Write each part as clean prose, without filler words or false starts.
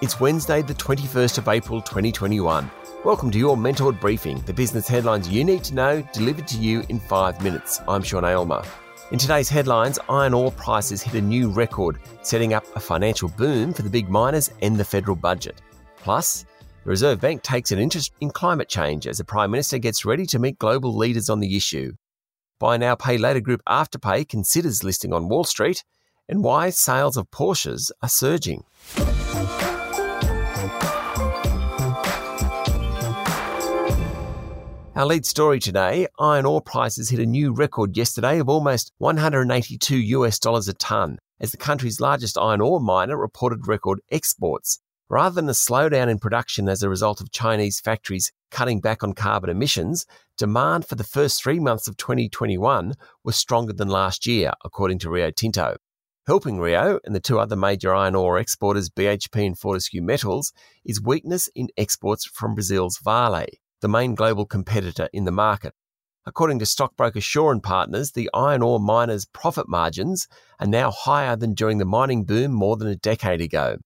It's Wednesday, the 21st of April, 2021. Welcome to your Mentored Briefing, the business headlines you need to know, delivered to you in 5 minutes. I'm Sean Aylmer. In today's headlines, iron ore prices hit a new record, setting up a financial boom for the big miners and the federal budget. Plus, the Reserve Bank takes an interest in climate change as the Prime Minister gets ready to meet global leaders on the issue. Buy now, pay later group Afterpay considers listing on Wall Street, and why sales of Porsches are surging. Our lead story today, iron ore prices hit a new record yesterday of almost $182 a tonne as the country's largest iron ore miner reported record exports. Rather than a slowdown in production as a result of Chinese factories cutting back on carbon emissions, demand for the first 3 months of 2021 was stronger than last year, according to Rio Tinto. Helping Rio and the two other major iron ore exporters, BHP and Fortescue Metals, is weakness in exports from Brazil's Vale, the main global competitor in the market. According to stockbroker Shorin Partners, the iron ore miners' profit margins are now higher than during the mining boom more than a decade ago.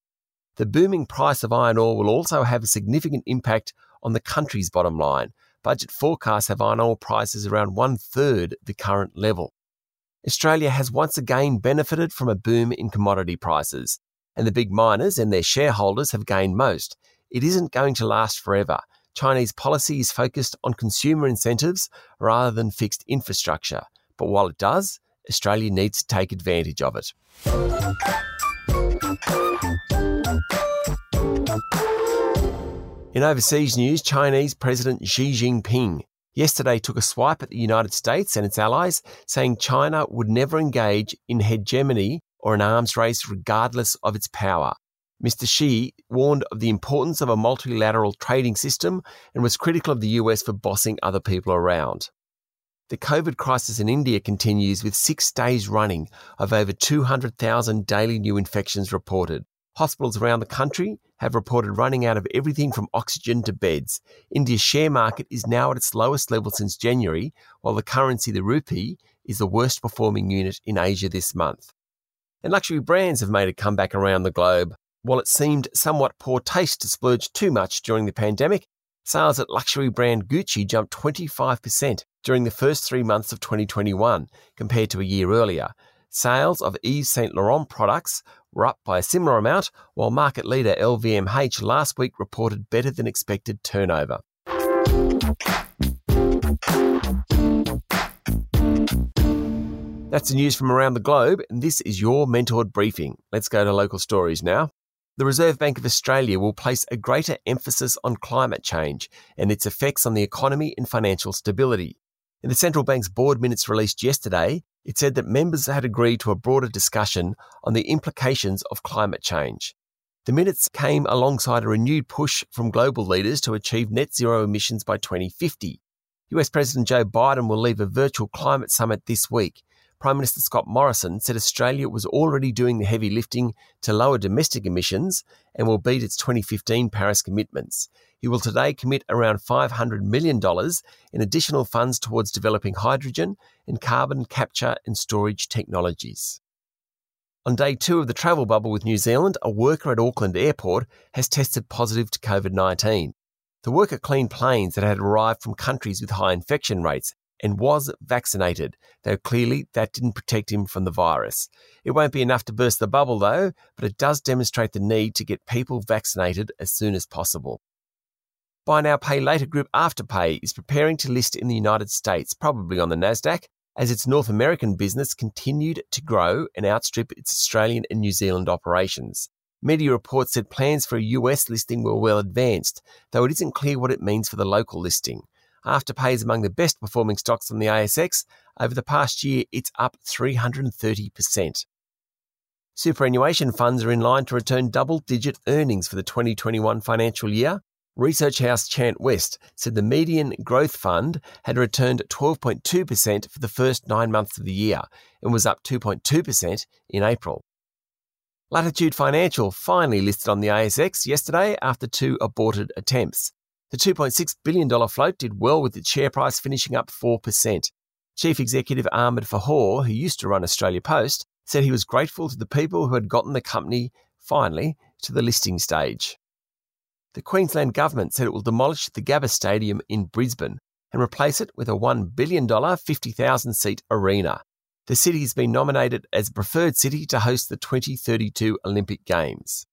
The booming price of iron ore will also have a significant impact on the country's bottom line. Budget forecasts have iron ore prices around one-third the current level. Australia has once again benefited from a boom in commodity prices, and the big miners and their shareholders have gained most. It isn't going to last forever. Chinese policy is focused on consumer incentives rather than fixed infrastructure. But while it does, Australia needs to take advantage of it. In overseas news, Chinese President Xi Jinping yesterday took a swipe at the United States and its allies, saying China would never engage in hegemony or an arms race regardless of its power. Mr. Xi warned of the importance of a multilateral trading system and was critical of the US for bossing other people around. The COVID crisis in India continues with 6 days running of over 200,000 daily new infections reported. Hospitals around the country have reported running out of everything from oxygen to beds. India's share market is now at its lowest level since January, while the currency, the rupee, is the worst performing unit in Asia this month. And luxury brands have made a comeback around the globe. While it seemed somewhat poor taste to splurge too much during the pandemic, sales at luxury brand Gucci jumped 25% during the first 3 months of 2021 compared to a year earlier. Sales of Yves Saint Laurent products were up by a similar amount, while market leader LVMH last week reported better than expected turnover. That's the news from around the globe, and this is your Mentored Briefing. Let's go to local stories now. The Reserve Bank of Australia will place a greater emphasis on climate change and its effects on the economy and financial stability. In the central bank's board minutes released yesterday, it said that members had agreed to a broader discussion on the implications of climate change. The minutes came alongside a renewed push from global leaders to achieve net zero emissions by 2050. US President Joe Biden will lead a virtual climate summit this week. Prime Minister Scott Morrison said Australia was already doing the heavy lifting to lower domestic emissions and will beat its 2015 Paris commitments. He will today commit around $500 million in additional funds towards developing hydrogen and carbon capture and storage technologies. On day two of the travel bubble with New Zealand, a worker at Auckland Airport has tested positive to COVID-19. The worker cleaned planes that had arrived from countries with high infection rates and was vaccinated, though clearly that didn't protect him from the virus. It won't be enough to burst the bubble though, but it does demonstrate the need to get people vaccinated as soon as possible. Buy now, pay later group Afterpay is preparing to list in the United States, probably on the NASDAQ, as its North American business continued to grow and outstrip its Australian and New Zealand operations. Media reports said plans for a US listing were well advanced, though it isn't clear what it means for the local listing. Afterpay is among the best performing stocks on the ASX. Over the past year, it's up 330%. Superannuation funds are in line to return double-digit earnings for the 2021 financial year. Research house Chant West said the median growth fund had returned 12.2% for the first 9 months of the year and was up 2.2% in April. Latitude Financial finally listed on the ASX yesterday after two aborted attempts. The $2.6 billion float did well with its share price finishing up 4%. Chief Executive Ahmed Fahor, who used to run Australia Post, said he was grateful to the people who had gotten the company finally, to the listing stage. The Queensland Government said it will demolish the Gabba Stadium in Brisbane and replace it with a $1 billion 50,000-seat arena. The city has been nominated as preferred city to host the 2032 Olympic Games.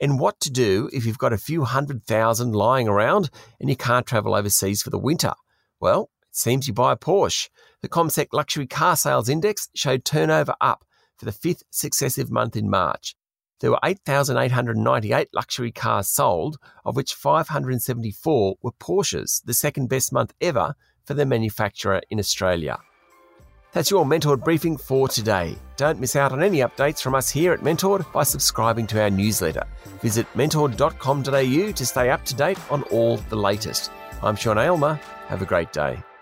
And what to do if you've got a few hundred thousand lying around and you can't travel overseas for the winter? Well, it seems you buy a Porsche. The Comsec Luxury Car Sales Index showed turnover up for the fifth successive month in March. There were 8,898 luxury cars sold, of which 574 were Porsches, the second best month ever for the manufacturer in Australia. That's your Mentored Briefing for today. Don't miss out on any updates from us here at Mentored by subscribing to our newsletter. Visit mentored.com.au to stay up to date on all the latest. I'm Sean Aylmer. Have a great day.